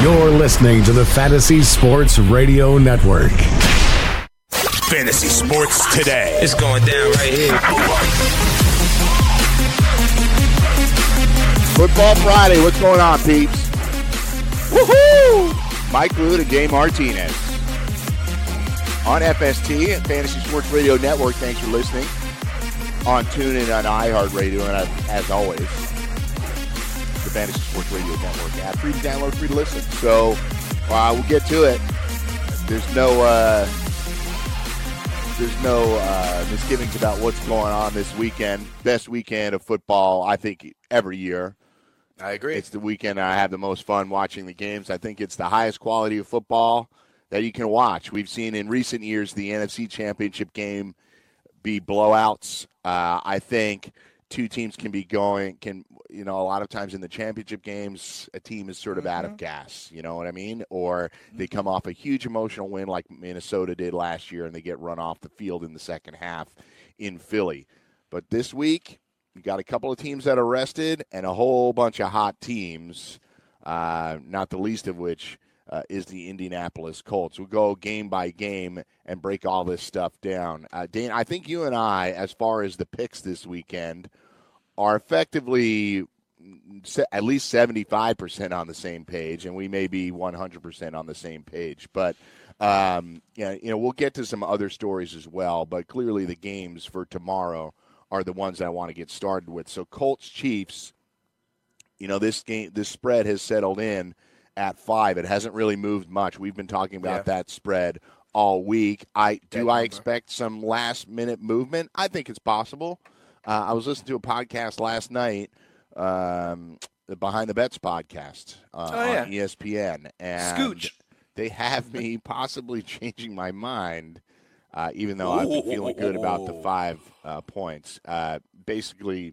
You're listening to the Fantasy Sports Radio Network. Fantasy Sports Today. It's going down right here. Football Friday. What's going on, peeps? Woohoo! Mike Leone, Jay Martinez. On FST, Fantasy Sports Radio Network. Thanks for listening. On TuneIn, on iHeartRadio, and as always, the Fantasy Sports Radio Network app. Free to download, free to listen. So we'll get to it. There's no misgivings about what's going on this weekend. Best weekend of football, I think, every year. I agree. It's the weekend I have the most fun watching the games. I think it's the highest quality of football that you can watch. We've seen in recent years the NFC Championship game be blowouts. I think two teams can be going, a lot of times in the championship games, a team is sort of out of gas, you know what I mean? Or they come off a huge emotional win like Minnesota did last year and they get run off the field in the second half in Philly. But this week, you got a couple of teams that are rested and a whole bunch of hot teams, not the least of which is the Indianapolis Colts. We'll go game by game and break all this stuff down. Dan, I think you and I, as far as the picks this weekend, are effectively at least 75% on the same page, and we may be 100% on the same page. But we'll get to some other stories as well. But clearly, the games for tomorrow are the ones that I want to get started with. So Colts Chiefs, this spread has settled in at 5. It hasn't really moved much. We've been talking about that spread all week. I expect some last minute movement. I think it's possible. I was listening to a podcast last night, the Behind the Bets podcast on ESPN, and Scooch. They have me possibly changing my mind. Even though I've been feeling good about the 5 points. Basically,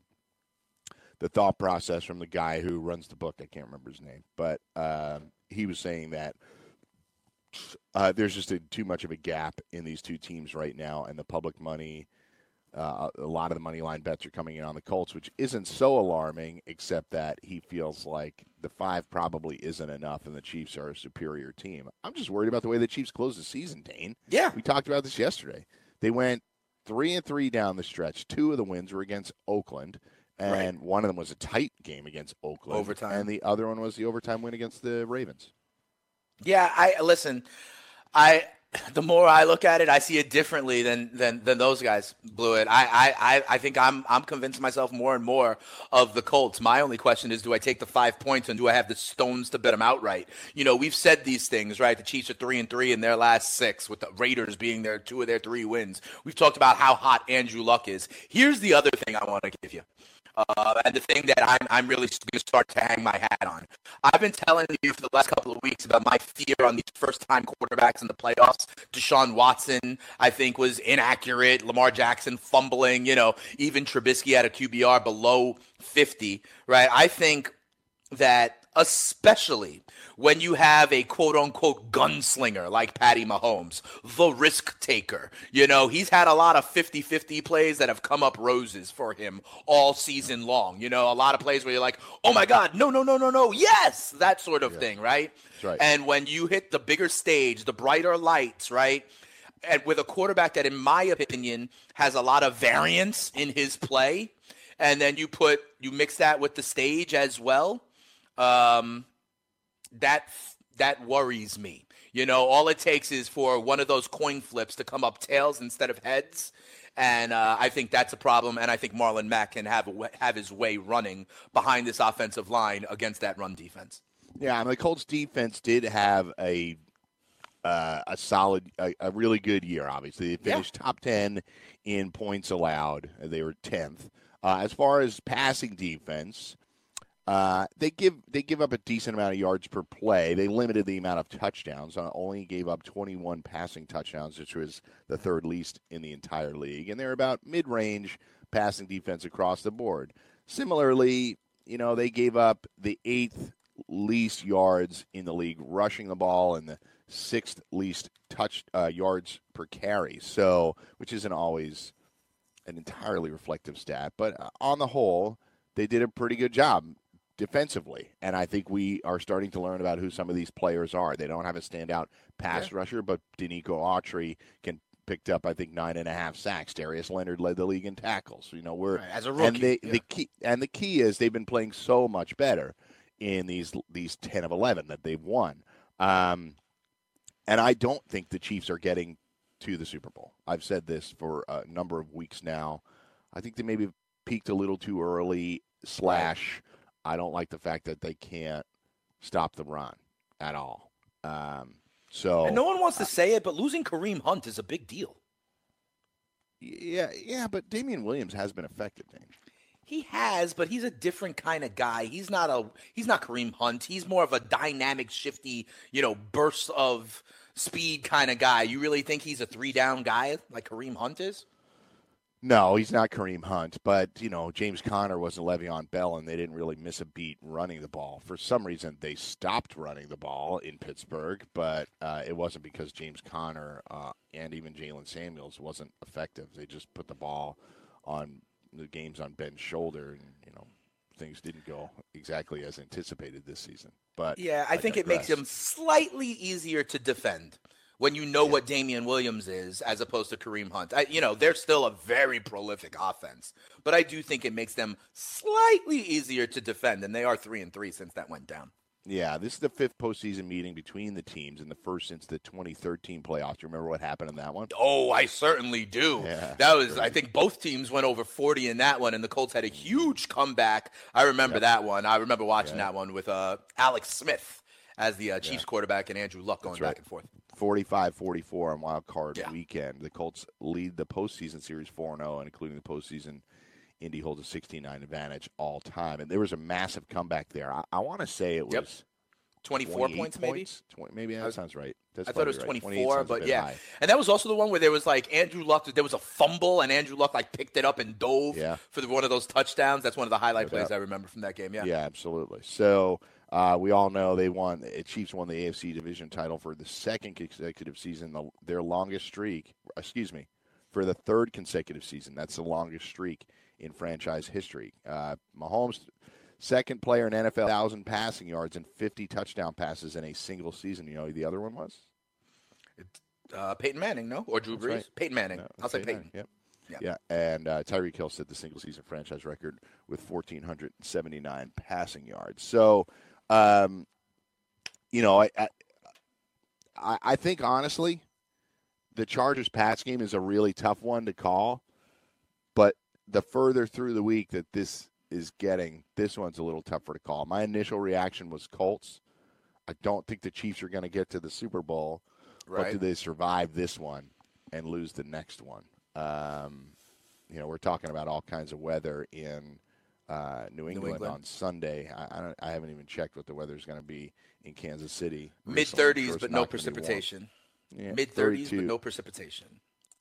the thought process from the guy who runs the book, I can't remember his name, but he was saying that there's just too much of a gap in these two teams right now, and the public money, a lot of the money line bets are coming in on the Colts, which isn't so alarming, except that he feels like the 5 probably isn't enough and the Chiefs are a superior team. I'm just worried about the way the Chiefs closed the season, Dane. Yeah. We talked about this yesterday. They went 3-3 down the stretch. 2 of the wins were against Oakland, and one of them was a tight game against Oakland. Overtime. And the other one was the overtime win against the Ravens. Yeah, the more I look at it, I see it differently than those guys blew it. I think I'm convincing myself more and more of the Colts. My only question is, do I take the 5 points and do I have the stones to bet them outright? We've said these things, right? The Chiefs are 3-3 in their last 6, with the Raiders being their 2 of their 3 wins. We've talked about how hot Andrew Luck is. Here's the other thing I want to give you. And the thing that I'm really going to start to hang my hat on. I've been telling you for the last couple of weeks about my fear on these first-time quarterbacks in the playoffs. Deshaun Watson, I think, was inaccurate. Lamar Jackson fumbling, even Trubisky had a QBR below 50, right? I think that especially when you have a quote-unquote gunslinger like Patty Mahomes, the risk taker. He's had a lot of 50-50 plays that have come up roses for him all season long. A lot of plays where you're like, oh, my God, no, yes, that sort of thing, right? That's right. And when you hit the bigger stage, the brighter lights, right, and with a quarterback that, in my opinion, has a lot of variance in his play, and then you mix that with the stage as well, that worries me. All it takes is for one of those coin flips to come up tails instead of heads, and I think that's a problem, and I think Marlon Mack can have his way running behind this offensive line against that run defense. Yeah, the Colts defense did have a really good year, obviously. They finished top 10 in points allowed. They were 10th. As far as passing defense, They give up a decent amount of yards per play. They limited the amount of touchdowns. Only gave up 21 passing touchdowns, which was the third least in the entire league. And they're about mid-range passing defense across the board. Similarly, you know, they gave up the eighth least yards in the league rushing the ball and the sixth least yards per carry. So, which isn't always an entirely reflective stat, but on the whole, they did a pretty good job defensively, and I think we are starting to learn about who some of these players are. They don't have a standout pass rusher, but Danico Autry picked up, I think, 9.5 sacks. Darius Leonard led the league in tackles. You know, as a rookie, and the key is they've been playing so much better in these 10 of 11 that they've won. And I don't think the Chiefs are getting to the Super Bowl. I've said this for a number of weeks now. I think they maybe peaked a little too early. / I don't like the fact that they can't stop the run at all. And no one wants to say it, but losing Kareem Hunt is a big deal. Yeah, but Damien Williams has been affected, Damien. He has, but he's a different kind of guy. He's not Kareem Hunt. He's more of a dynamic, shifty, burst of speed kind of guy. You really think he's a three-down guy like Kareem Hunt is? No, he's not Kareem Hunt, but, James Conner wasn't Le'Veon Bell, and they didn't really miss a beat running the ball. For some reason, they stopped running the ball in Pittsburgh, but it wasn't because James Conner and even Jalen Samuels wasn't effective. They just put the ball on the games on Ben's shoulder, and, things didn't go exactly as anticipated this season. But yeah, I think it makes him slightly easier to defend when what Damien Williams is as opposed to Kareem Hunt. They're still a very prolific offense, but I do think it makes them slightly easier to defend, and they are 3-3 since that went down. Yeah, this is the fifth postseason meeting between the teams and the first since the 2013 playoffs. Do you remember what happened in that one? Oh, I certainly do. Yeah, that was crazy. I think both teams went over 40 in that one, and the Colts had a huge comeback. I remember that one. I remember watching that one with Alex Smith as the Chiefs quarterback and Andrew Luck going back and forth. 45-44 on Wild Card weekend. The Colts lead the postseason series 4-0, and including the postseason, Indy holds a 16-9 advantage all time. And there was a massive comeback there. I want to say it was 24 points, maybe? Maybe that sounds right. I thought it was 24, but yeah. High. And that was also the one where there was Andrew Luck. There was a fumble, and Andrew Luck picked it up and dove for one of those touchdowns. That's one of the highlight plays I remember from that game, Yeah, absolutely. So we all know Chiefs won the AFC division title for the second consecutive season, their longest streak, for the third consecutive season. That's the longest streak in franchise history. Mahomes, second player in NFL 1,000 passing yards and 50 touchdown passes in a single season. You know who the other one was? Peyton Manning, no? Or Drew Brees? Right. Peyton Manning. No, I'll say Peyton. Yep. Yeah. And Tyreek Hill set the single season franchise record with 1,479 passing yards. So, I think, honestly, the Chargers-Pats game is a really tough one to call, but the further through the week that this is getting, this one's a little tougher to call. My initial reaction was Colts. I don't think the Chiefs are going to get to the Super Bowl, but do they survive this one and lose the next one? We're talking about all kinds of weather in New England on Sunday. I haven't even checked what the weather's going to be in Kansas City. Mid-30s, but no precipitation. Yeah, Mid-30s, but no precipitation.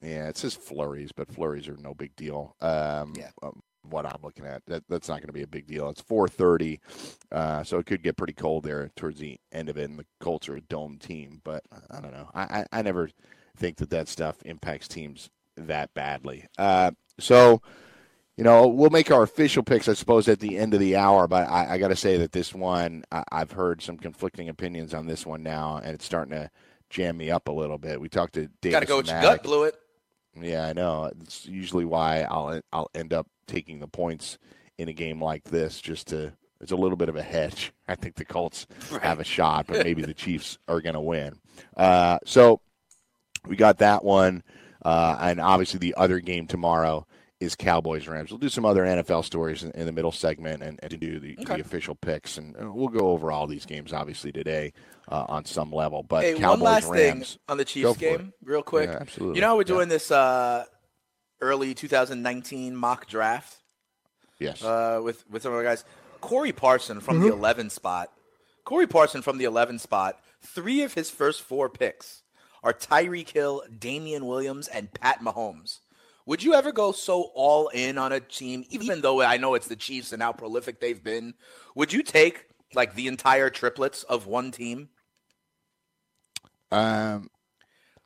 Yeah, it says flurries, but flurries are no big deal. What I'm looking at, that's not going to be a big deal. It's 4:30, so it could get pretty cold there towards the end of it, and the Colts are a dome team. But I don't know. I never think that stuff impacts teams that badly. So, we'll make our official picks, I suppose, at the end of the hour. But I got to say that this one, I've heard some conflicting opinions on this one now, and it's starting to jam me up a little bit. We talked to Davis. Got to go with your gut, blew it. Yeah, I know. It's usually why I'll end up taking the points in a game like this. It's a little bit of a hedge. I think the Colts have a shot, but maybe the Chiefs are going to win. So we got that one, and obviously the other game tomorrow is Cowboys-Rams. We'll do some other NFL stories in the middle segment and do the official picks, and we'll go over all these games, obviously, today on some level. But Cowboys-Rams. One last thing on the Chiefs game, real quick. Yeah, absolutely. You know how we're doing this early 2019 mock draft? Yes. With some of our guys. Corey Parson from the 11 spot. Corey Parson from the 11 spot. Three of his first four picks are Tyreek Hill, Damien Williams, and Pat Mahomes. Would you ever go so all in on a team, even though I know it's the Chiefs and how prolific they've been? Would you take like the entire triplets of one team? Would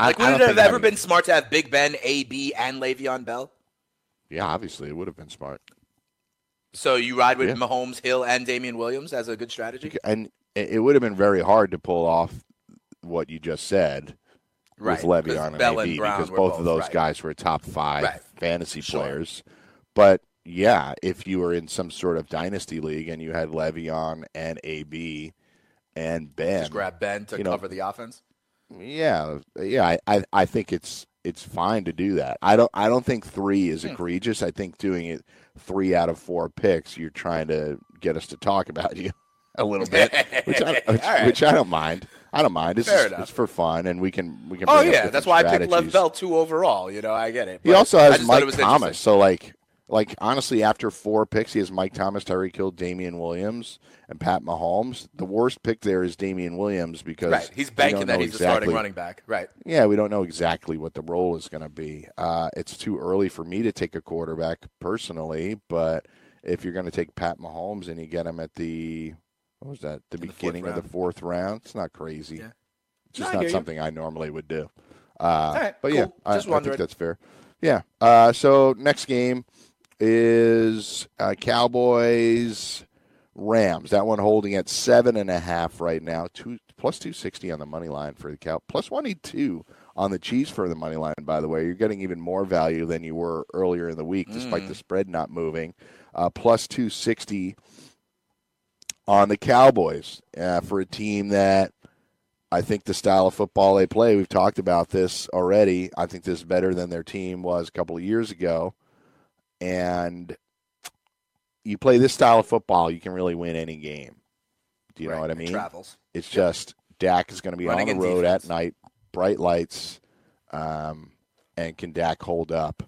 it have ever been smart to have Big Ben, AB, and Le'Veon Bell? Yeah, obviously it would have been smart. So you ride with Mahomes, Hill, and Damien Williams as a good strategy? And it would have been very hard to pull off what you just said. Right, with Le'Veon and AB, because both of those guys were top five fantasy players. But, yeah, if you were in some sort of dynasty league and you had Le'Veon and AB and Ben. Just grab Ben to cover the offense? Yeah, I think it's fine to do that. I don't think three is egregious. I think doing it three out of four picks, you're trying to get us to talk about you a little bit, which I don't mind. I don't mind. It's for fun, and we can. Oh yeah, that's why strategies. I picked Le'Veon 2 overall. I get it. He also has Mike Thomas. So like honestly, after four picks, he has Mike Thomas, Tyreek Hill, Damien Williams, and Pat Mahomes. The worst pick there is Damien Williams because he's banking that he's the starting running back. Right. Yeah, we don't know exactly what the role is going to be. It's too early for me to take a quarterback personally, but if you're going to take Pat Mahomes and you get him at the the beginning of the fourth round? It's not crazy. Yeah. It's just not something I normally would do. But cool. I think that's fair. Yeah. So next game is Cowboys-Rams. That one holding at 7.5 right now. Plus 260 on the money line for the Cowboys. Plus 182 on the Chiefs for the money line, by the way. You're getting even more value than you were earlier in the week, despite the spread not moving. Plus 260 on the Cowboys for a team that I think the style of football they play, we've talked about this already. I think this is better than their team was a couple of years ago. And you play this style of football, you can really win any game. Do you know what I mean? It travels. It's just Dak is going to be running on the road at night, bright lights, and can Dak hold up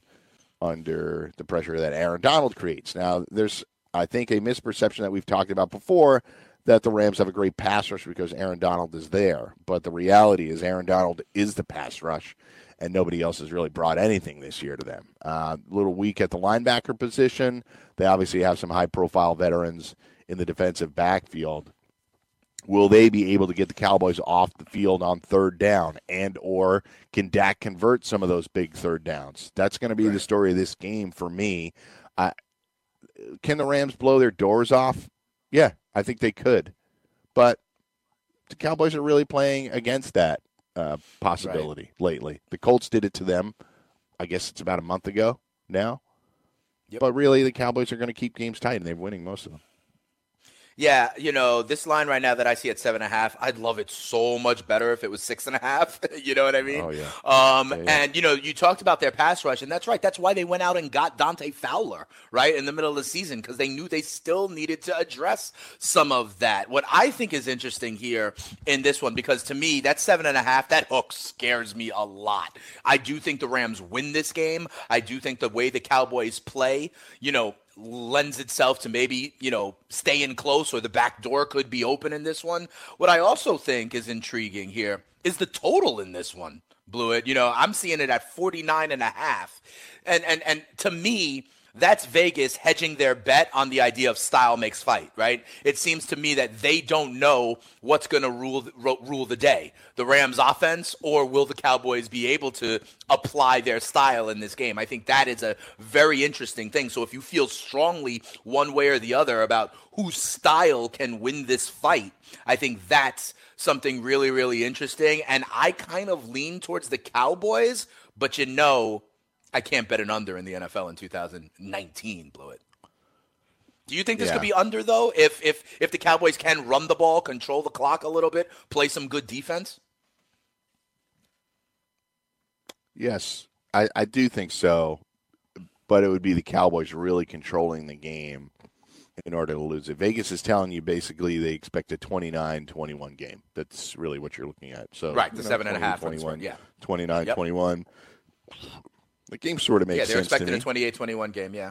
under the pressure that Aaron Donald creates? Now, there's I think a misperception that we've talked about before that the Rams have a great pass rush because Aaron Donald is there. But the reality is Aaron Donald is the pass rush, and nobody else has really brought anything this year to them. A little weak at the linebacker position. They obviously have some high-profile veterans in the defensive backfield. Will they be able to get the Cowboys off the field on third down, and or can Dak convert some of those big third downs? That's going to be the story of this game for me. Can the Rams blow their doors off? Yeah, I think they could. But the Cowboys are really playing against that possibility lately. The Colts did it to them, I guess it's about a month ago now. Yep. But really, the Cowboys are going to keep games tight, and they're winning most of them. Yeah, this line right now that I see at 7.5, I'd love it so much better if it was 6.5. You know what I mean? Oh, yeah. And, you talked about their pass rush, and that's right. That's why they went out and got Dante Fowler, right, in the middle of the season because they knew they still needed to address some of that. What I think is interesting here in this one, because to me, that 7.5, that hook scares me a lot. I do think the Rams win this game. I do think the way the Cowboys play, lends itself to maybe, staying close or the back door could be open in this one. What I also think is intriguing here is the total in this one, Blewett. I'm seeing it at 49.5. And to me, that's Vegas hedging their bet on the idea of style makes fight, right? It seems to me that they don't know what's going to rule the day, the Rams offense, or will the Cowboys be able to apply their style in this game? I think that is a very interesting thing. So if you feel strongly one way or the other about whose style can win this fight, I think that's something really, really interesting. And I kind of lean towards the Cowboys, but I can't bet an under in the NFL in 2019, Blewett. Do you think this could be under, though, if the Cowboys can run the ball, control the clock a little bit, play some good defense? Yes, I do think so, but it would be the Cowboys really controlling the game in order to lose it. Vegas is telling you basically they expect a 29-21 game. That's really what you're looking at. So, 7.5. 21, 29-21. The game sort of makes sense. Yeah, they're expecting a 28-21 game, yeah.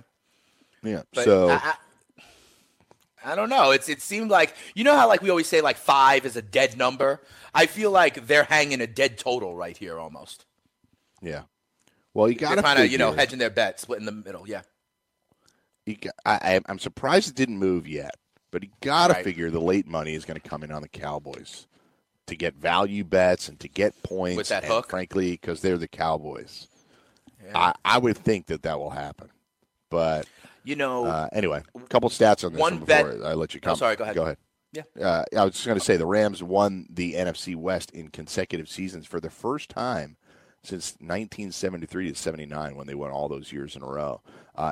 Yeah, but so I don't know. It seemed like, you know how like we always say like five is a dead number? I feel like they're hanging a dead total right here almost. Yeah. Well, you got to kind of, you know, hedging their bet, splitting the middle. Yeah. I'm surprised it didn't move yet, but you got to figure the late money is going to come in on the Cowboys to get value bets and to get points. With that hook? Frankly, because they're the Cowboys. Yeah. I would think that will happen. But, you know, anyway, a couple stats on this one before I let you come. Oh, sorry, go ahead. Yeah. I was just going to say the Rams won the NFC West in consecutive seasons for the first time since 1973 to 79 when they won all those years in a row.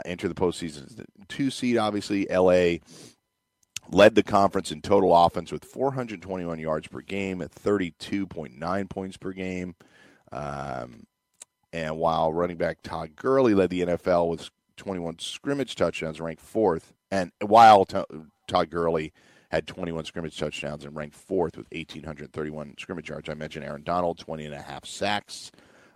Enter the postseason. The 2 seed, obviously, L.A., led the conference in total offense with 421 yards per game at 32.9 points per game. And while running back Todd Gurley led the NFL with 21 scrimmage touchdowns, ranked fourth. And while Todd Gurley had 21 scrimmage touchdowns and ranked fourth with 1,831 scrimmage yards, I mentioned Aaron Donald, 20 and a half sacks.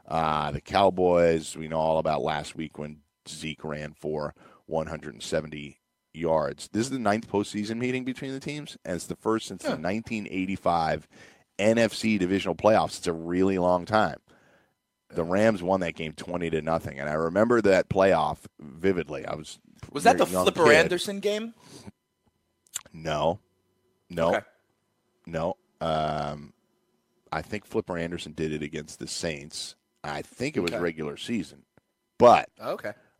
The Cowboys, we know all about last week when Zeke ran for 170 yards. This is the 9th postseason meeting between the teams, and it's the first since the 1985 NFC divisional playoffs. It's a really long time. The Rams won that game 20-0, and I remember that playoff vividly. Was that the Flipper Anderson game? No, okay. No. I think Flipper Anderson did it against the Saints. I think it was regular season, but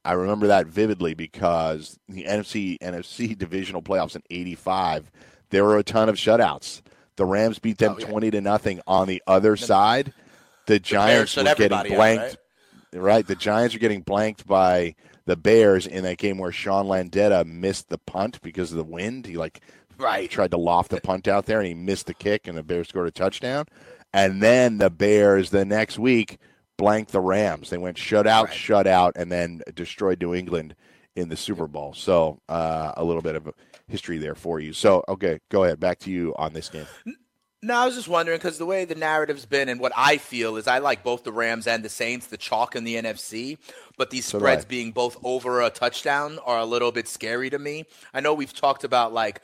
I remember that vividly because the NFC divisional playoffs in '85, there were a ton of shutouts. The Rams beat them 20-0 on the other side. The Giants were getting blanked. Right? The Giants were getting blanked by the Bears in that game where Sean Landetta missed the punt because of the wind. He tried to loft the punt out there, and he missed the kick, and the Bears scored a touchdown. And then the Bears the next week blanked the Rams. They went shutout, and then destroyed New England in the Super Bowl. So a little bit of history there for you. So, okay, go ahead. Back to you on this game. No, I was just wondering because the way the narrative's been and what I feel is I like both the Rams and the Saints, the chalk in the NFC, but these spreads being both over a touchdown are a little bit scary to me. I know we've talked about like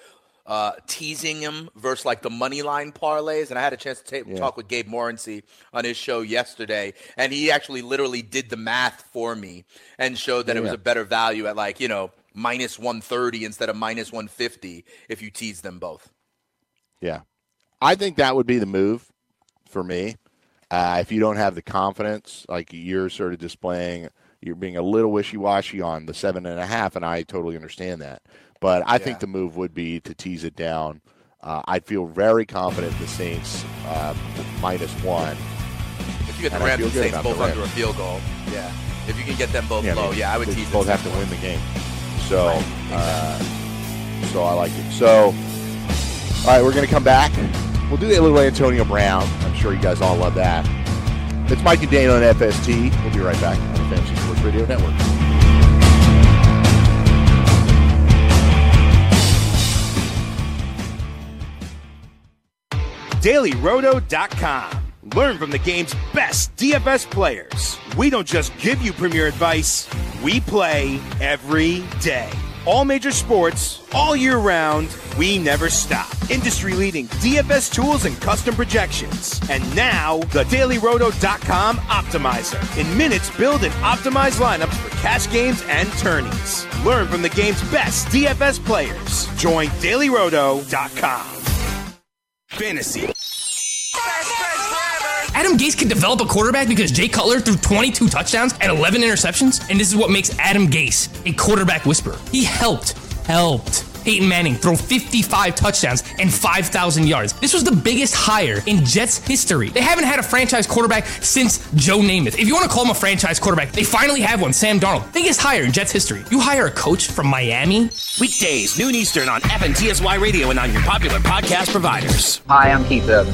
teasing them versus like the money line parlays, and I had a chance to talk with Gabe Morency on his show yesterday, and he actually literally did the math for me and showed that it was a better value at like, you know, -130 instead of -150 if you tease them both. Yeah. I think that would be the move for me. If you don't have the confidence, like you're sort of displaying, you're being a little wishy-washy on the 7.5, and I totally understand that. But I think the move would be to tease it down. I feel very confident the Saints -1. If you get the Rams and Saints both under a field goal, if you can get them both low, I would tease it. They both have to win the game. So, so I like it. So, all right, we're going to come back. We'll do a little Antonio Brown. I'm sure you guys all love that. It's Mike and Dana on FST. We'll be right back on the Fantasy Sports Radio Network. DailyRoto.com. Learn from the game's best DFS players. We don't just give you premier advice. We play every day. All major sports, all year round, we never stop. Industry-leading DFS tools and custom projections. And now, the DailyRoto.com Optimizer. In minutes, build and optimize lineups for cash games and tourneys. Learn from the game's best DFS players. Join DailyRoto.com. Fantasy. Adam Gase can develop a quarterback because Jay Cutler threw 22 touchdowns and 11 interceptions, and this is what makes Adam Gase a quarterback whisperer. He helped Peyton Manning throw 55 touchdowns and 5,000 yards. This was the biggest hire in Jets history. They haven't had a franchise quarterback since Joe Namath. If you want to call him a franchise quarterback, they finally have one, Sam Darnold. Biggest hire in Jets history. You hire a coach from Miami? Weekdays, noon Eastern on FNTSY Radio and on your popular podcast providers. Hi, I'm Keith Urban.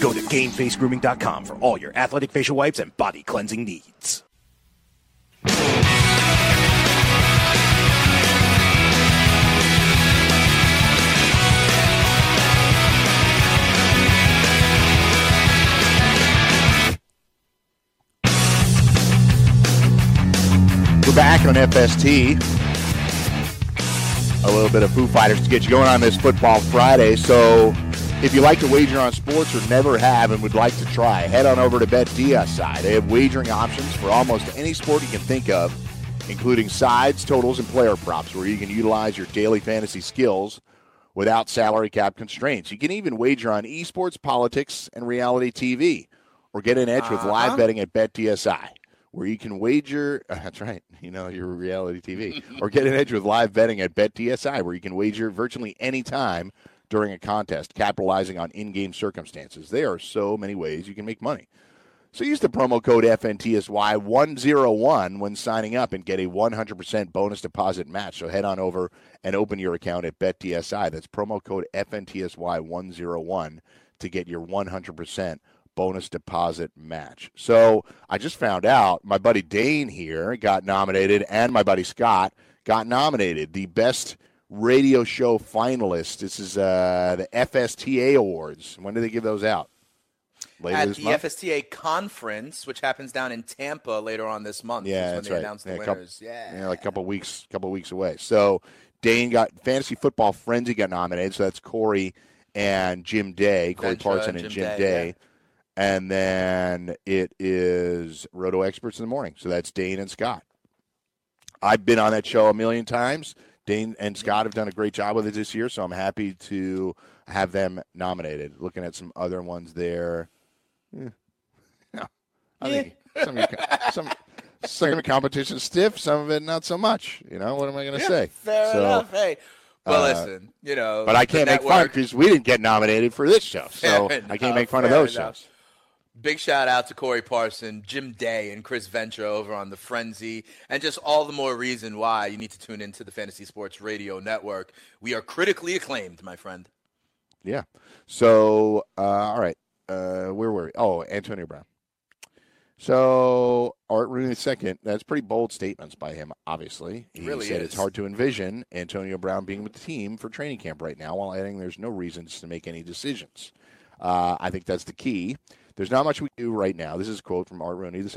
Go to GameFaceGrooming.com for all your athletic facial wipes and body cleansing needs. We're back on FST. A little bit of Foo Fighters to get you going on this Football Friday. So if you like to wager on sports or never have and would like to try, head on over to BetDSI. They have wagering options for almost any sport you can think of, including sides, totals, and player props, where you can utilize your daily fantasy skills without salary cap constraints. You can even wager on esports, politics, and reality TV, or get an edge with live betting at BetDSI. Where you can wager, that's right, you know, your reality TV, or get an edge with live betting at BetDSI, where you can wager virtually any time during a contest, capitalizing on in-game circumstances. There are so many ways you can make money. So use the promo code FNTSY101 when signing up and get a 100% bonus deposit match. So head on over and open your account at BetDSI. That's promo code FNTSY101 to get your 100% bonus deposit match. So I just found out my buddy Dane here got nominated, and my buddy Scott got nominated. The best radio show finalist. This is the FSTA Awards. When do they give those out? Later at this month? FSTA conference, which happens down in Tampa later on this month. Yeah, that's right. Announce the winners. Like a couple weeks away. So Dane got Fantasy Football Frenzy got nominated. So that's Corey and Jim Day, Corey Parson and Jim Day. Yeah. And then it is Roto Experts in the Morning. So that's Dane and Scott. I've been on that show a million times. Dane and Scott have done a great job with it this year, so I'm happy to have them nominated. Looking at some other ones there. I think some of the competition's stiff, some of it not so much. You know, what am I going to say? Fair enough. Hey. Well, listen, you know. But I can't make fun because we didn't get nominated for this show, so I can't make fun of those shows. Big shout-out to Corey Parson, Jim Day, and Chris Venture over on The Frenzy, and just all the more reason why you need to tune into the Fantasy Sports Radio Network. We are critically acclaimed, my friend. Yeah. So, all right. Where were we? Oh, Antonio Brown. So, Art Rooney II, that's pretty bold statements by him, obviously. He really said it's hard to envision Antonio Brown being with the team for training camp right now, while adding there's no reasons to make any decisions. I think that's the key. There's not much we do right now. This is a quote from Art Rooney II.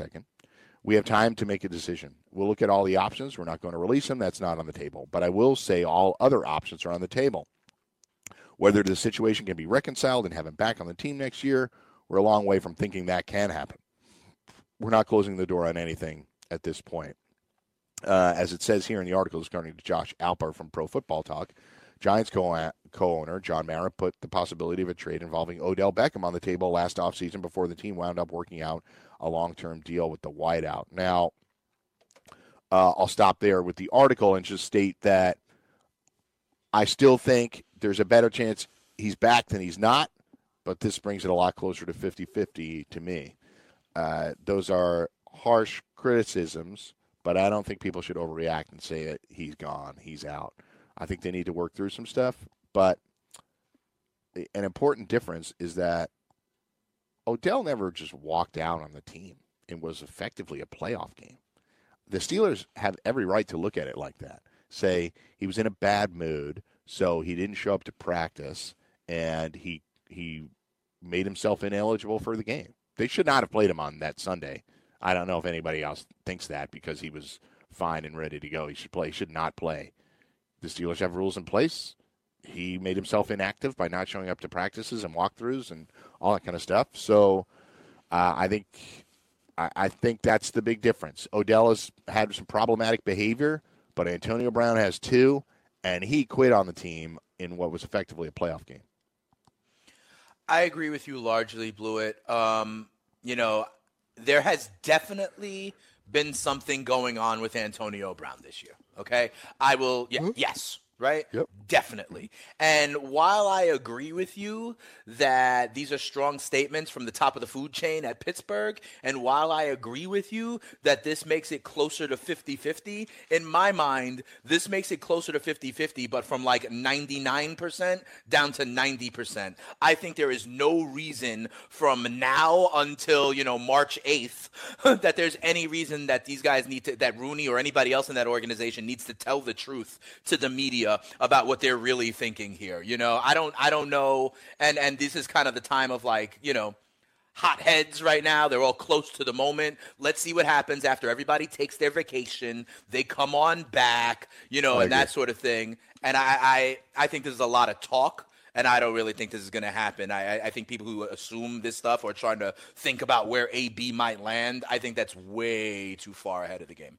We have time to make a decision. We'll look at all the options. We're not going to release them. That's not on the table. But I will say all other options are on the table. Whether the situation can be reconciled and have him back on the team next year, we're a long way from thinking that can happen. We're not closing the door on anything at this point. As it says here in the article, according to Josh Alper from Pro Football Talk, Giants co-owner John Mara put the possibility of a trade involving Odell Beckham on the table last offseason before the team wound up working out a long-term deal with the wideout. Now, I'll stop there with the article and just state that I still think there's a better chance he's back than he's not, but this brings it a lot closer to 50-50 to me. Those are harsh criticisms, but I don't think people should overreact and say that he's gone, he's out. I think they need to work through some stuff, but an important difference is that Odell never just walked out on the team. It was effectively a playoff game. The Steelers have every right to look at it like that. Say he was in a bad mood, so he didn't show up to practice, and he made himself ineligible for the game. They should not have played him on that Sunday. I don't know if anybody else thinks that because he was fine and ready to go. He should play. He should not play. The Steelers have rules in place. He made himself inactive by not showing up to practices and walkthroughs and all that kind of stuff. So I think that's the big difference. Odell has had some problematic behavior, but Antonio Brown has too, and he quit on the team in what was effectively a playoff game. I agree with you largely, Blewett. You know, there has definitely been something going on with Antonio Brown this year. Okay, I will. Yeah, yes. Right? Yep. Definitely. And while I agree with you that these are strong statements from the top of the food chain at Pittsburgh, and while I agree with you that this makes it closer to 50-50, in my mind, this makes it closer to 50-50, but from like 99% down to 90%. I think there is no reason from now until, you know, March 8th that there's any reason that these guys need to, that Rooney or anybody else in that organization needs to tell the truth to the media about what they're really thinking here. You know, I don't know. And this is kind of the time of, like, you know, hotheads right now. They're all close to the moment. Let's see what happens after everybody takes their vacation. They come on back, you know, and that sort of thing. And I think there's a lot of talk, and I don't really think this is going to happen. I think people who assume this stuff or trying to think about where AB might land, I think that's way too far ahead of the game.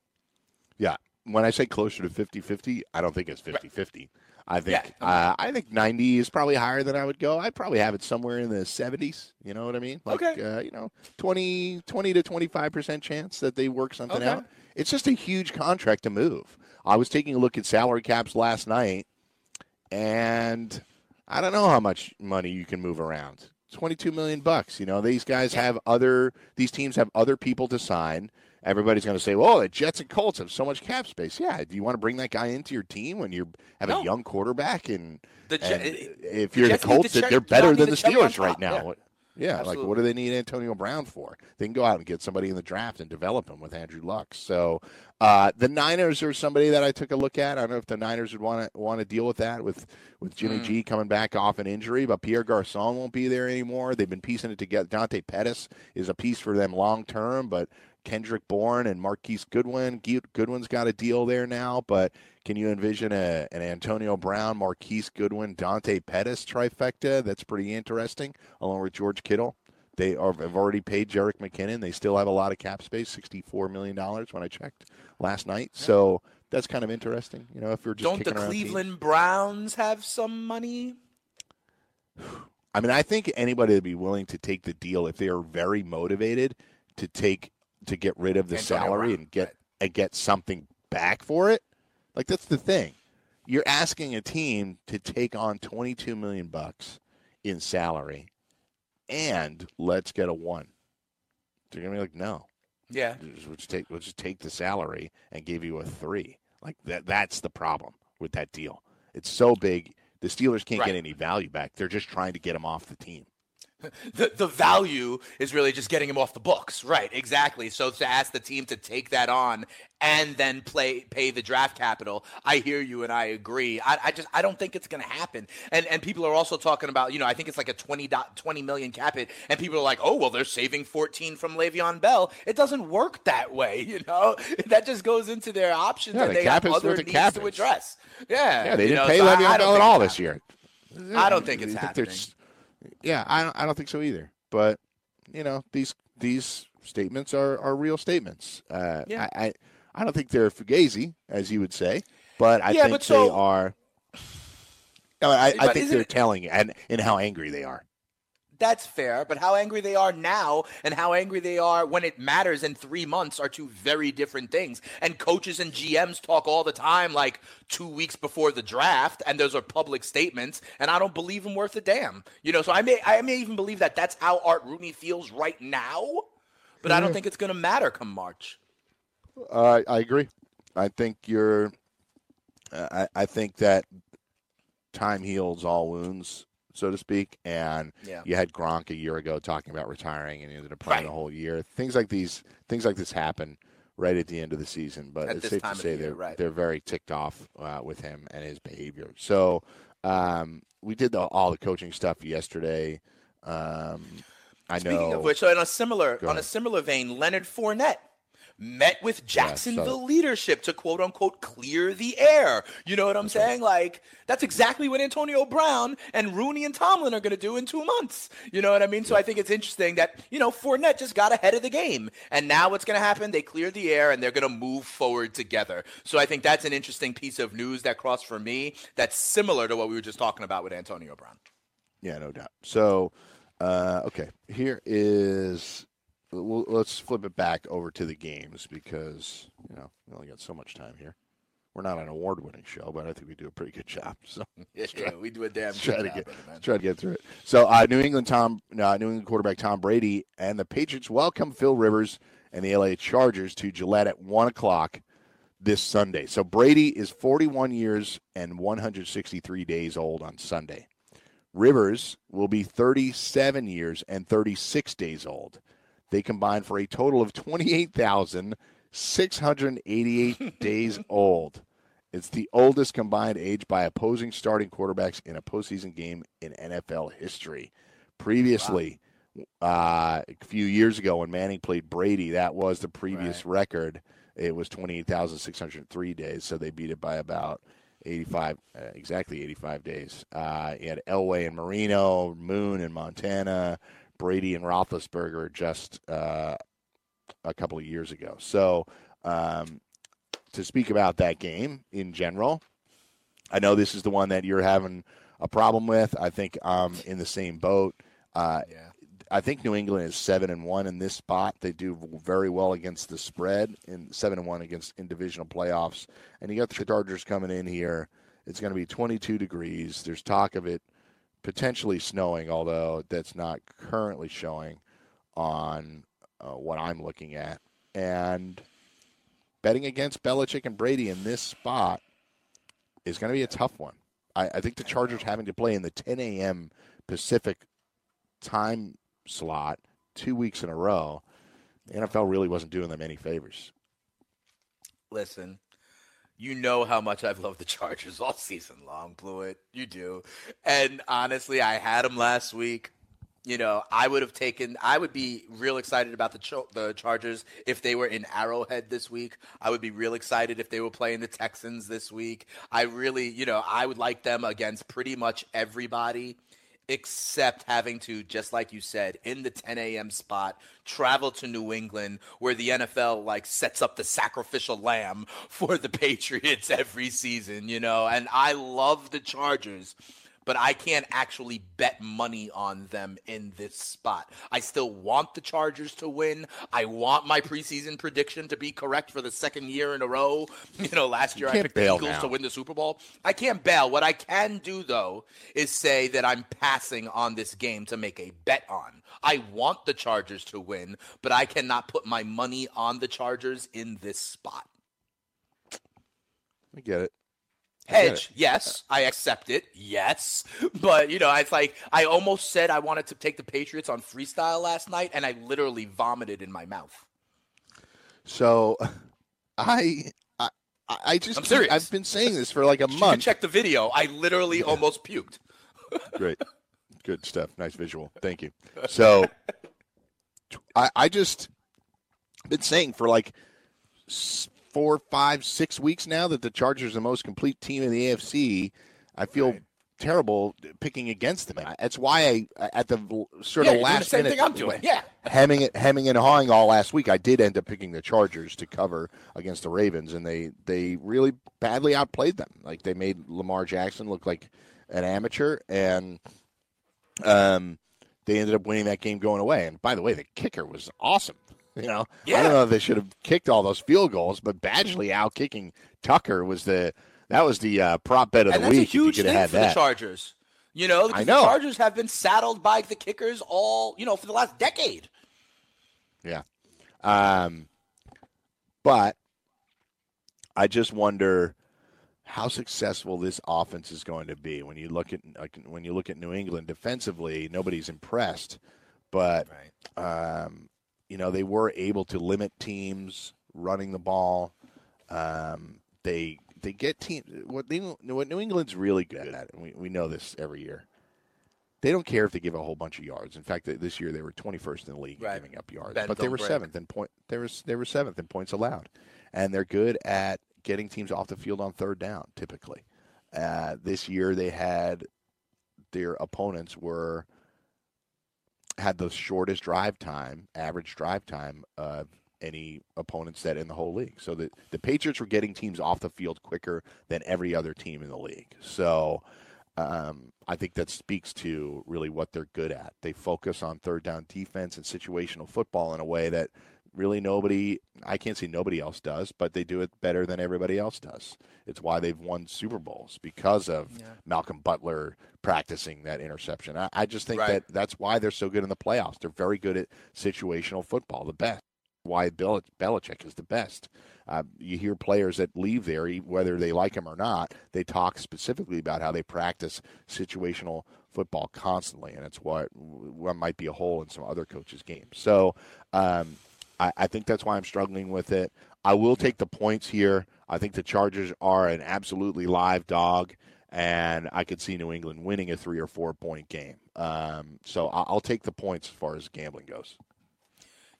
Yeah. When I say closer to 50-50, I don't think it's 50-50. I think 90 is probably higher than I would go. I'd probably have it somewhere in the 70s. You know what I mean? Like, you know, 20 to 25% chance that they work something out. It's just a huge contract to move. I was taking a look at salary caps last night, and I don't know how much money you can move around. $22 million bucks. You know, these guys have other, these teams have other people to sign. Everybody's going to say, well, the Jets and Colts have so much cap space. Yeah, do you want to bring that guy into your team when you have a young quarterback? And, if you're the Colts, they're better than the Steelers right now. Yeah, like, what do they need Antonio Brown for? They can go out and get somebody in the draft and develop him with Andrew Luck. So the Niners are somebody that I took a look at. I don't know if the Niners would want to deal with that with Jimmy G coming back off an injury, but Pierre Garçon won't be there anymore. They've been piecing it together. Dante Pettis is a piece for them long term, but Kendrick Bourne and Marquise Goodwin. Goodwin's got a deal there now, but can you envision an Antonio Brown, Marquise Goodwin, Dante Pettis trifecta? That's pretty interesting, along with George Kittle. They have already paid Jerick McKinnon. They still have a lot of cap space, $64 million when I checked last night. Yeah. So that's kind of interesting. You know, if you're just don't the Cleveland Browns have some money? I mean, I think anybody would be willing to take the deal if they are very motivated to get rid of the salary and get something back for it. Like, that's the thing. You're asking a team to take on $22 million bucks in salary and let's get a one. They're going to be like, no. Yeah. We'll just take the salary and give you a 3. Like, that's the problem with that deal. It's so big. The Steelers can't get any value back. They're just trying to get him off the team. The value is really just getting him off the books. Right, exactly. So to ask the team to take that on and then pay the draft capital, I hear you and I agree. I don't think it's going to happen. And people are also talking about, you know, I think it's like a $20 million cap hit, and people are like, oh, well, they're saving 14 from Le'Veon Bell. It doesn't work that way, you know. That just goes into their options and they have other needs to address. Yeah, they didn't pay Le'Veon Bell at all this year. I don't think it's happening. Yeah, I don't think so either. But, you know, these statements are real statements. I don't think they're fugazi, as you would say, but I think they are. I think they're telling and how angry they are. That's fair, but how angry they are now and how angry they are when it matters in 3 months are two very different things. And coaches and GMs talk all the time, like 2 weeks before the draft, and those are public statements, and I don't believe them worth a damn. You know, so I may even believe that that's how Art Rooney feels right now, but I don't think it's going to matter come March. I agree. I think I think that time heals all wounds, so to speak, and you had Gronk a year ago talking about retiring, and he ended up playing the whole year. Things like this happen right at the end of the season, but it's safe to say they're very ticked off with him and his behavior. So we did all the coaching stuff yesterday. Speaking of which, so on a similar vein, Leonard Fournette met with Jacksonville leadership to quote unquote clear the air. You know what I'm saying? Like, that's exactly what Antonio Brown and Rooney and Tomlin are going to do in 2 months. You know what I mean? So I think it's interesting that, you know, Fournette just got ahead of the game, and now what's going to happen? They clear the air and they're going to move forward together. So I think that's an interesting piece of news that crossed for me. That's similar to what we were just talking about with Antonio Brown. Yeah, no doubt. So, okay, here is, let's flip it back over to the games because, you know, we only got so much time here. We're not an award-winning show, but I think we do a pretty good job. So we do a damn good job. Try to get through it. So New England quarterback Tom Brady and the Patriots welcome Phil Rivers and the LA Chargers to Gillette at 1 o'clock this Sunday. So Brady is 41 years and 163 days old on Sunday. Rivers will be 37 years and 36 days old. They combine for a total of 28,688 days old. It's the oldest combined age by opposing starting quarterbacks in a postseason game in NFL history. Previously, a few years ago when Manning played Brady, that was the previous record. It was 28,603 days, so they beat it by about 85 days. You had Elway and Marino, Moon and Montana, Brady and Roethlisberger just a couple of years ago. So to speak about that game in general, I know this is the one that you're having a problem with. I think I'm in the same boat. I think New England is 7-1 in this spot. They do very well against the spread, and 7-1 against in divisional playoffs. And you got the Chargers coming in here. It's going to be 22 degrees. There's talk of it potentially snowing, although that's not currently showing on what I'm looking at. And betting against Belichick and Brady in this spot is going to be a tough one. I think the Chargers having to play in the 10 a.m. Pacific time slot 2 weeks in a row, the NFL really wasn't doing them any favors. Listen, you know how much I've loved the Chargers all season long, Blewett. You do. And honestly, I had them last week. You know, I would be real excited about the Chargers if they were in Arrowhead this week. I would be real excited if they were playing the Texans this week. I really, you know, I would like them against pretty much everybody, except having to, just like you said, in the 10 a.m. spot, travel to New England, where the NFL like sets up the sacrificial lamb for the Patriots every season, you know. And I love the Chargers, but I can't actually bet money on them in this spot. I still want the Chargers to win. I want my preseason prediction to be correct for the second year in a row. You know, last year I picked the Eagles to win the Super Bowl. I can't bail. What I can do, though, is say that I'm passing on this game to make a bet on. I want the Chargers to win, but I cannot put my money on the Chargers in this spot. I get it. Hedge, yes, I accept it, yes, but, you know, it's like I almost said I wanted to take the Patriots on freestyle last night, and I literally vomited in my mouth. So, I just, I'm serious. I've been saying this for like a month. You can check the video. I literally almost puked. Great, good stuff. Nice visual. Thank you. So, I just been saying for like 4, 5, 6 weeks now that the Chargers are the most complete team in the AFC. I feel terrible picking against them. That's why I, at the sort of last minute, thing I'm doing. Yeah. Hemming and hawing all last week, I did end up picking the Chargers to cover against the Ravens, and they really badly outplayed them. Like, they made Lamar Jackson look like an amateur, and they ended up winning that game going away. And by the way, the kicker was awesome. You know, I don't know if they should have kicked all those field goals, but Badgley out kicking Tucker was the prop bet of the week. That's a huge thing for the Chargers. You know, because the Chargers have been saddled by the kickers all, you know, for the last decade. Yeah, but I just wonder how successful this offense is going to be when you look at New England defensively. Nobody's impressed, but. You know, they were able to limit teams running the ball. They get teams. What New England's really good at, and we know this every year, They don't care if they give a whole bunch of yards. In fact, this year they were 21st in the league in giving up yards, but they were seventh in points allowed, and they're good at getting teams off the field on third down. Typically, this year they had their opponents had the shortest drive time, average drive time of any opponent set in the whole league. So the Patriots were getting teams off the field quicker than every other team in the league. So. I think that speaks to really what they're good at. They focus on third down defense and situational football in a way that really nobody else does, but they do it better than everybody else does. It's why they've won Super Bowls, because of Malcolm Butler practicing that interception. I just think that's why they're so good in the playoffs. They're very good at situational football, the best. Why Belichick is the best. You hear players that leave there, whether they like him or not, they talk specifically about how they practice situational football constantly, and it's what might be a hole in some other coaches' games. So I think that's why I'm struggling with it. I will take the points here. I think the Chargers are an absolutely live dog, and I could see New England winning a 3 or 4 point game. So I'll take the points as far as gambling goes.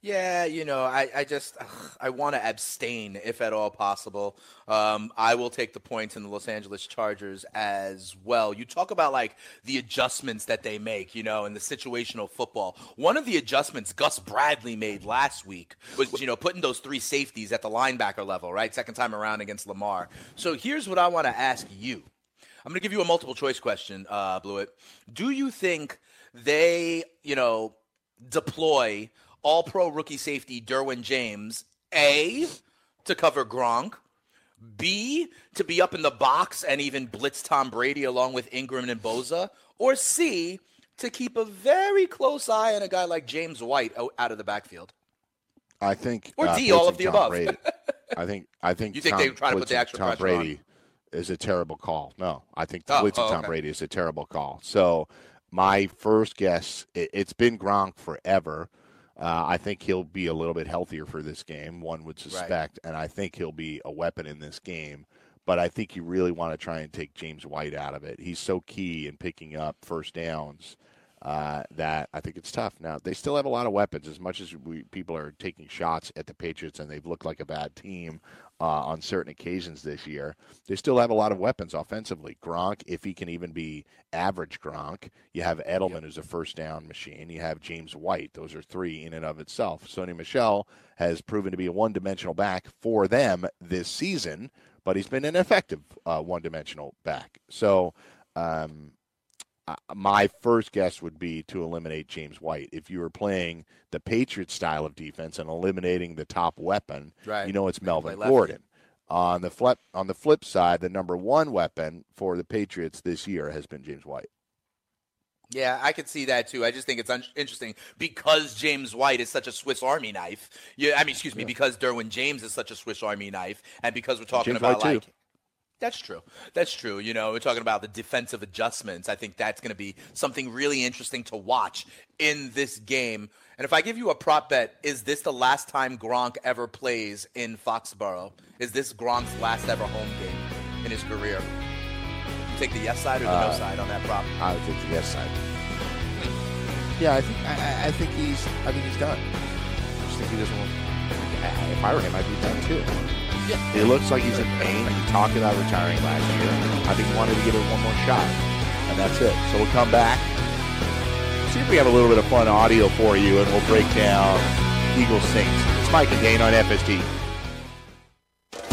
Yeah, I want to abstain if at all possible. I will take the points in the Los Angeles Chargers as well. You talk about like the adjustments that they make, and the situational football. One of the adjustments Gus Bradley made last week was, putting those three safeties at the linebacker level, right? Second time around against Lamar. So here's what I want to ask you. I'm going to give you a multiple choice question, Blewett. Do you think they, deploy All-Pro rookie safety Derwin James, A, to cover Gronk, B, to be up in the box and even blitz Tom Brady along with Ingram and Boza, or C, to keep a very close eye on a guy like James White out of the backfield? I think, or D, all of the Tom above. Brady. I think. You think they try to put the actual Tom pressure Brady on? Is a terrible call. No, I think blitzing Tom Brady is a terrible call. So my first guess, it's been Gronk forever. I think he'll be a little bit healthier for this game, one would suspect, and I think he'll be a weapon in this game. But I think you really want to try and take James White out of it. He's so key in picking up first downs that I think it's tough. Now, they still have a lot of weapons. As much as people are taking shots at the Patriots and they've looked like a bad team on certain occasions this year, they still have a lot of weapons offensively. Gronk, if he can even be average Gronk, you have Edelman, who's a first down machine. You have James White. Those are three in and of itself. Sony Michel has proven to be a one-dimensional back for them this season, but he's been an effective one-dimensional back. So my first guess would be to eliminate James White. If you were playing the Patriots style of defense and eliminating the top weapon, it's Melvin Gordon. On the flip side, the number one weapon for the Patriots this year has been James White. Yeah, I could see that, too. I just think it's interesting because James White is such a Swiss Army knife. Because Derwin James is such a Swiss Army knife, and because we're talking about like – That's true. We're talking about the defensive adjustments. I think that's going to be something really interesting to watch in this game. And if I give you a prop bet, is this the last time Gronk ever plays in Foxborough? Is this Gronk's last ever home game in his career? You take the yes side or the no side on that prop? I would take the yes side. Yeah, I think he's done. I just think he doesn't want to. If I were him, I'd be done too. Yeah. It looks like he's in pain. He talked about retiring last year. I think he wanted to give it one more shot, and that's it. So we'll come back, see if we have a little bit of fun audio for you, and we'll break down Eagles Saints. It's Mike and Dane on FST.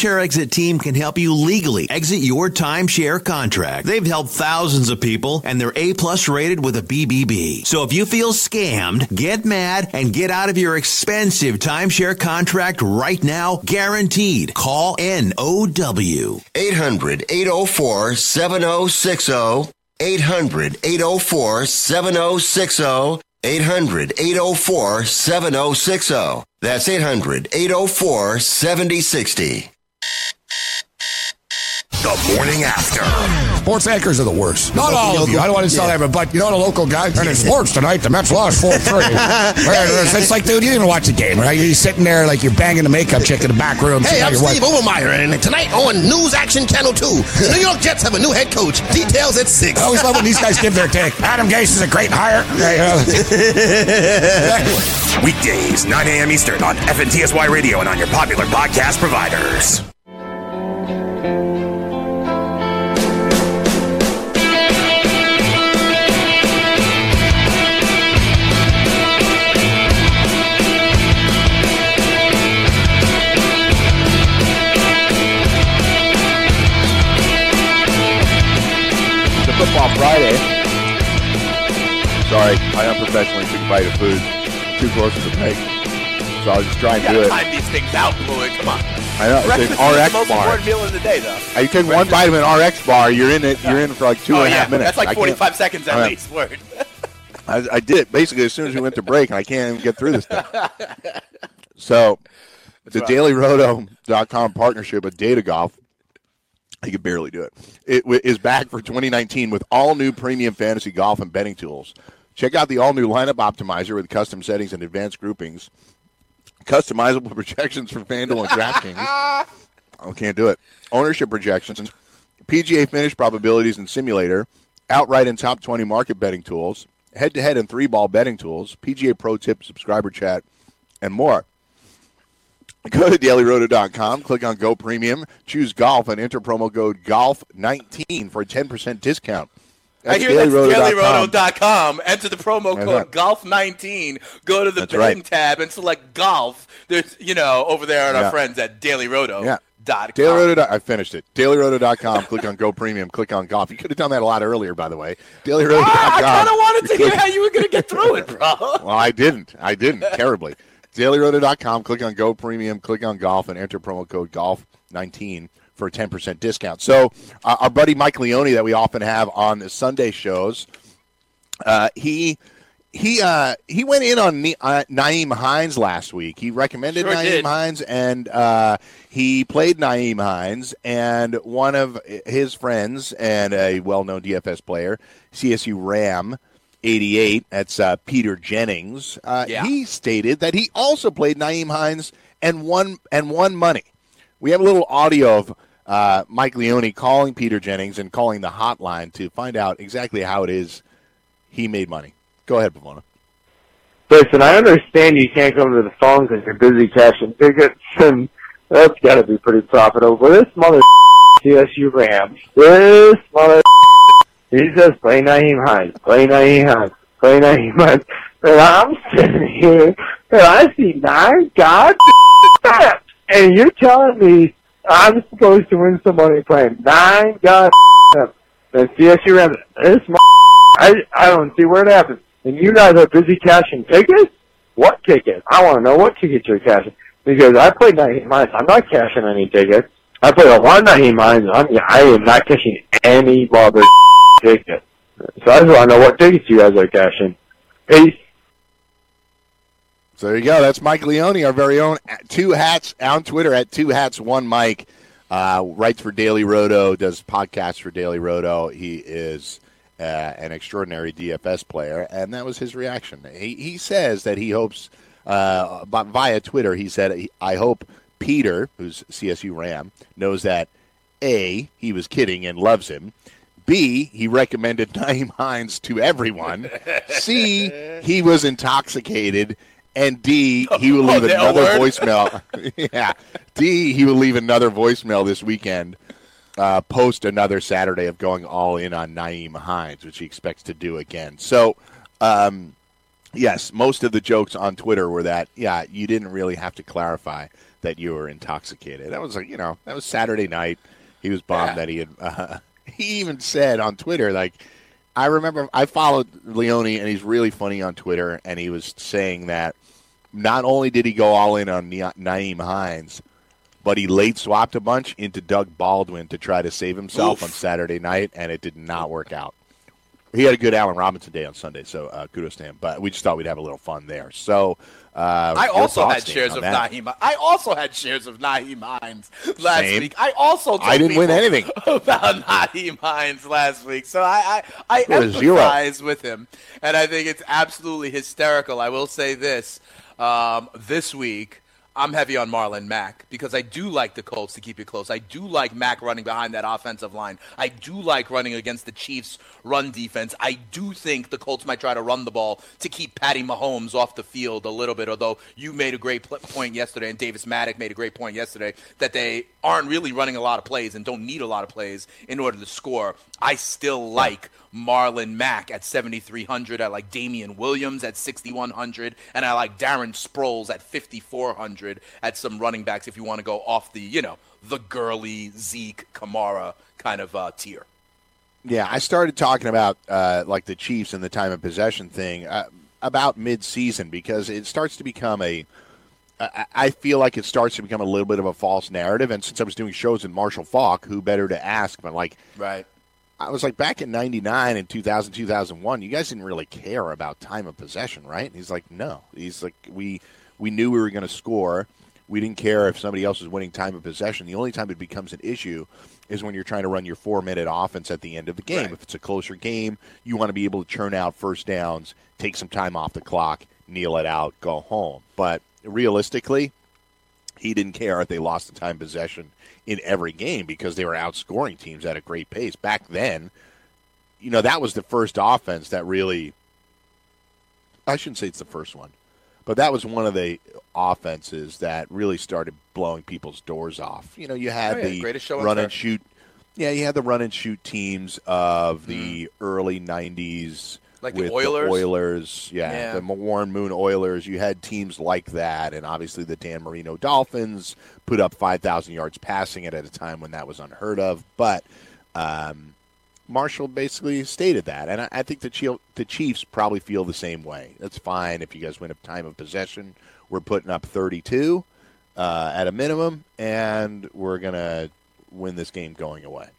exit team can help you legally exit your timeshare contract. They've helped thousands of people, and they're A+ rated with a BBB. So if you feel scammed, get mad and get out of your expensive timeshare contract right now, guaranteed. Call NOW. 800-804-7060. 800-804-7060. 800-804-7060. That's 800-804-7060. The morning after. Sports anchors are the worst. Not all of you. I don't want to insult everyone, but you know what, a local guy. And in sports tonight, the Mets lost 4-3. It's like, dude, you didn't even watch the game, right? You're sitting there like you're banging the makeup chick in the back room. Hey, I'm Steve Obermeyer, and tonight on News Action Channel 2, the New York Jets have a new head coach. Details at 6. I always love when these guys give their take. Adam Gase is a great hire. Weekdays, 9 a.m. Eastern on FNTSY Radio and on your popular podcast providers. Football Friday. Sorry, I unprofessionally took a bite of food. Too close to the break. So I was just trying to do it. You gotta time these things out, Floyd. Come on. I know. Breakfast it's an Rx bar. Is the most important meal of the day, though. I take one bite of an Rx bar, you're in it. You're in for like two and a half minutes. That's like 45 seconds at least. Word. I did it basically as soon as we went to break, and I can't even get through this thing. So the DailyRoto.com partnership with Datagolf. I could barely do it. It is back for 2019 with all-new premium fantasy golf and betting tools. Check out the all-new lineup optimizer with custom settings and advanced groupings, customizable projections for FanDuel and DraftKings. I can't do it. Ownership projections, PGA finish probabilities and simulator, outright and top 20 market betting tools, head-to-head and three-ball betting tools, PGA Pro Tip subscriber chat, and more. Go to DailyRoto.com, click on Go Premium, choose Golf, and enter promo code GOLF19 for a 10% discount. That's DailyRoto.com. Enter the promo code GOLF19. Go to the betting tab and select Golf. There's, over there at our friends at DailyRoto.com. Yeah. I finished it. DailyRoto.com. Click on Go Premium. Click on Golf. You could have done that a lot earlier, by the way. DailyRoto.com. I kind of wanted to hear how you were going to get through it, bro. Well, I didn't. Terribly. DailyRoto.com, click on Go Premium, click on Golf, and enter promo code GOLF19 for a 10% discount. So our buddy Mike Leone that we often have on the Sunday shows, he went in on Nyheim Hines last week. He recommended Nyheim Hines, and he played Nyheim Hines. And one of his friends and a well-known DFS player, CSU Ram 88, that's Peter Jennings, he stated that he also played Nyheim Hines and won money. We have a little audio of Mike Leone calling Peter Jennings and calling the hotline to find out exactly how it is he made money. Go ahead, Pavona. Listen, I understand you can't come to the phone because you're busy cashing tickets, and that's got to be pretty profitable. This mother CSU Rams, this mother... He says, play Nyheim Hines, play Nyheim Hines, play Nyheim Hines. And I'm sitting here, and I see 9 goddamn steps. And you're telling me I'm supposed to win some money playing 9 goddamn steps. And CSU Rams, this I don't see where it happens. And you guys are busy cashing tickets? What ticket? I want to know what ticket you're cashing. Because I played Nyheim Hines. I'm not cashing any tickets. I played a lot of Nyheim Hines. I am not cashing any bother. Ticket. So I just want to know what tickets you guys are cashing. Peace. So there you go. That's Mike Leone, our very own Two Hats on Twitter at Two Hats One Mike. Writes for Daily Roto, does podcasts for Daily Roto. He is an extraordinary DFS player, and that was his reaction. He says that he hopes, via Twitter, he said, I hope Peter, who's CSU Ram, knows that, A, he was kidding and loves him. B, he recommended Nyheim Hines to everyone. C, he was intoxicated. And D, he will leave another voicemail. Yeah. D, he will leave another voicemail this weekend, post another Saturday of going all in on Nyheim Hines, which he expects to do again. So, yes, most of the jokes on Twitter were that, yeah, you didn't really have to clarify that you were intoxicated. That was like, you know, that was Saturday night. He was bummed that he had. He even said on Twitter, like, I remember I followed Leone, and he's really funny on Twitter, and he was saying that not only did he go all in on Nyheim Hines, but he late swapped a bunch into Doug Baldwin to try to save himself on Saturday night, and it did not work out. He had a good Allen Robinson day on Sunday, so kudos to him. But we just thought we'd have a little fun there. So I also had shares of Nyheim. I also had shares of Nyheim Hines last week. I also told I didn't win anything about Nyheim Hines last week. So I empathize with him, and I think it's absolutely hysterical. I will say this: this week, I'm heavy on Marlon Mack because I do like the Colts to keep it close. I do like Mack running behind that offensive line. I do like running against the Chiefs' run defense. I do think the Colts might try to run the ball to keep Patty Mahomes off the field a little bit, although you made a great point yesterday, and Davis Maddock made a great point yesterday, that they aren't really running a lot of plays and don't need a lot of plays in order to score. I still like Marlon Mack at 7,300. I like Damien Williams at 6,100. And I like Darren Sproles at 5,400 at some running backs if you want to go off the, you know, the Gurley, Zeke, Kamara kind of tier. Yeah, I started talking about, like, the Chiefs and the time of possession thing about mid-season because it starts to become a – I feel like it starts to become a little bit of a false narrative. And since I was doing shows in Marshall Falk, who better to ask? But, like – right. I was like, back in 99 and 2000, 2001, you guys didn't really care about time of possession, right? And he's like, no. He's like, we knew we were going to score. We didn't care if somebody else was winning time of possession. The only time it becomes an issue is when you're trying to run your 4-minute offense at the end of the game. Right. If it's a closer game, you want to be able to churn out first downs, take some time off the clock, kneel it out, go home. But realistically, he didn't care if they lost the time possession in every game because they were outscoring teams at a great pace. Back then, you know, that was the first offense that really – I shouldn't say it's the first one, but that was one of the offenses that really started blowing people's doors off. You know, you had the run-and-shoot – yeah, you had the run-and-shoot teams of the early 90s. Like the Oilers? The Oilers, yeah. The Warren Moon Oilers. You had teams like that, and obviously the Dan Marino Dolphins put up 5,000 yards passing it at a time when that was unheard of. But Marshall basically stated that, and I think the Chiefs probably feel the same way. That's fine if you guys win a time of possession. We're putting up 32 at a minimum, and we're going to win this game going away.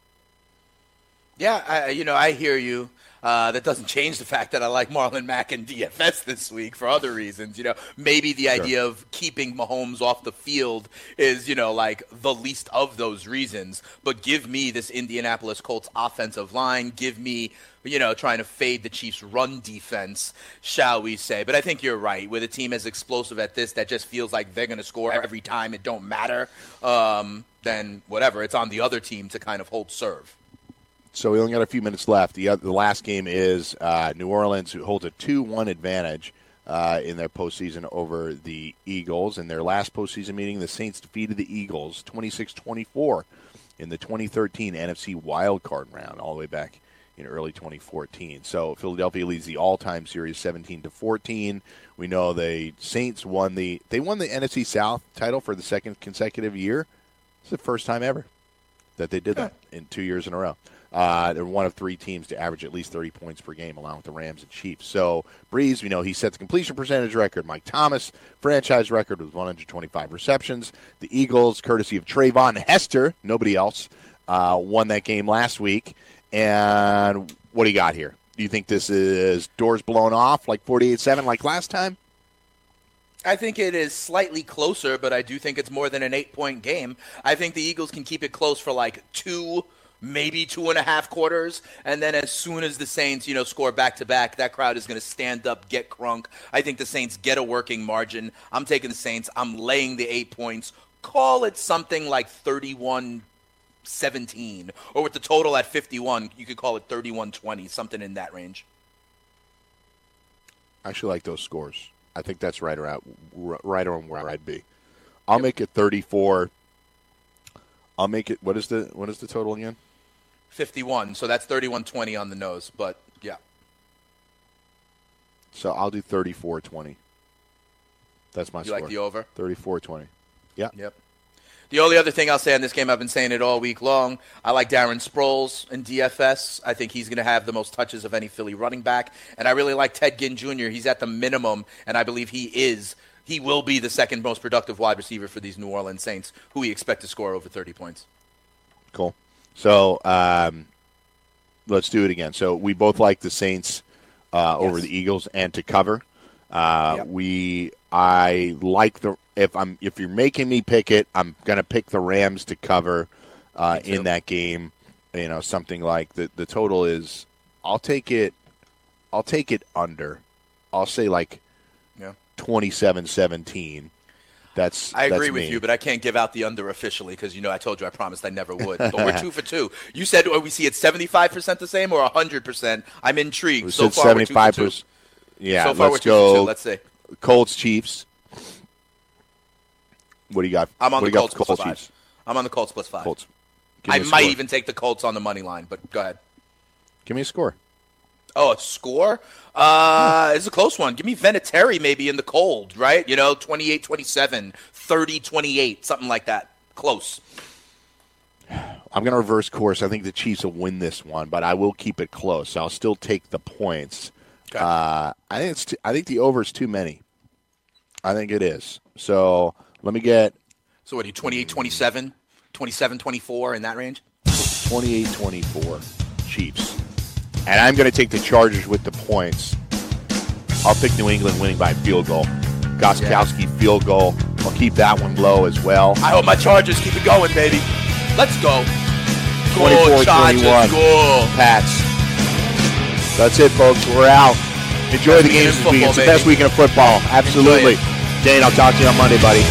Yeah, I hear you. That doesn't change the fact that I like Marlon Mack and DFS this week for other reasons. You know, maybe the idea of keeping Mahomes off the field is, you know, like the least of those reasons. But give me this Indianapolis Colts offensive line. Give me, you know, trying to fade the Chiefs' run defense, shall we say. But I think you're right. With a team as explosive at this that just feels like they're going to score every time, it don't matter, then whatever. It's on the other team to kind of hold serve. So we only got a few minutes left. The last game is New Orleans, who holds a 2-1 advantage in their postseason over the Eagles. In their last postseason meeting, the Saints defeated the Eagles 26-24 in the 2013 NFC wildcard round, all the way back in early 2014. So Philadelphia leads the all-time series 17-14. We know the Saints won the NFC South title for the second consecutive year. It's the first time ever that they did that in 2 years in a row. They're one of three teams to average at least 30 points per game, along with the Rams and Chiefs. So Breeze, we know he set the completion percentage record. Mike Thomas, franchise record with 125 receptions. The Eagles, courtesy of Trayvon Hester, nobody else, won that game last week. And what do you got here? Do you think this is doors blown off like 48-7 like last time? I think it is slightly closer, but I do think it's more than an 8-point game. I think the Eagles can keep it close for like two, maybe 2.5 quarters, and then as soon as the Saints, you know, score back-to-back, that crowd is going to stand up, get crunk. I think the Saints get a working margin. I'm taking the Saints. I'm laying the 8 points. call it something like 31-17, or with the total at 51, you could call it 31-20, something in that range. I actually like those scores. I think that's right around where I'd be. I'll make it 34. I'll make it. What is the total again? 51. So that's 31-20 on the nose. But yeah. So I'll do 34-20. That's my score. You like the over? 34-20. Yeah. Yep. The only other thing I'll say on this game, I've been saying it all week long, I like Darren Sproles in DFS. I think he's going to have the most touches of any Philly running back. And I really like Ted Ginn Jr. He's at the minimum, and I believe he will be the second most productive wide receiver for these New Orleans Saints, who we expect to score over 30 points. Cool. So let's do it again. So we both like the Saints over the Eagles and to cover. I like the if you're making me pick it, I'm gonna pick the Rams to cover in that game. You know, something like the total is I'll take it under. I'll say like 27-17. I agree with you, but I can't give out the under officially because, I told you I promised I never would. But we're 2 for 2. You said we see it 75% the same or 100%. I'm intrigued. We so far, 75 we're 2 for 2. Yeah, so far let's go. For 2. Let's see. Colts, Chiefs. What do you got? I'm on the Colts plus 5. Chiefs? I'm on the Colts plus 5. Colts. I might even take the Colts on the money line, but go ahead. Give me a score. Oh, a score? It's a close one. Give me Vinatieri maybe in the cold, right? 28-27, 30-28, something like that. Close. I'm going to reverse course. I think the Chiefs will win this one, but I will keep it close. I'll still take the points. Okay. I think the over is too many. I think it is. So let me get. So what are you, 28-27, 27-24 in that range? 28-24 Chiefs. And I'm going to take the Chargers with the points. I'll pick New England winning by field goal. Gostkowski field goal. I'll keep that one low as well. I hope my Chargers keep it going, baby. Let's go. 24-21. Cool. Pats. That's it, folks. We're out. Enjoy the games this weekend. It's the best weekend of football. Absolutely. Dane, I'll talk to you on Monday, buddy.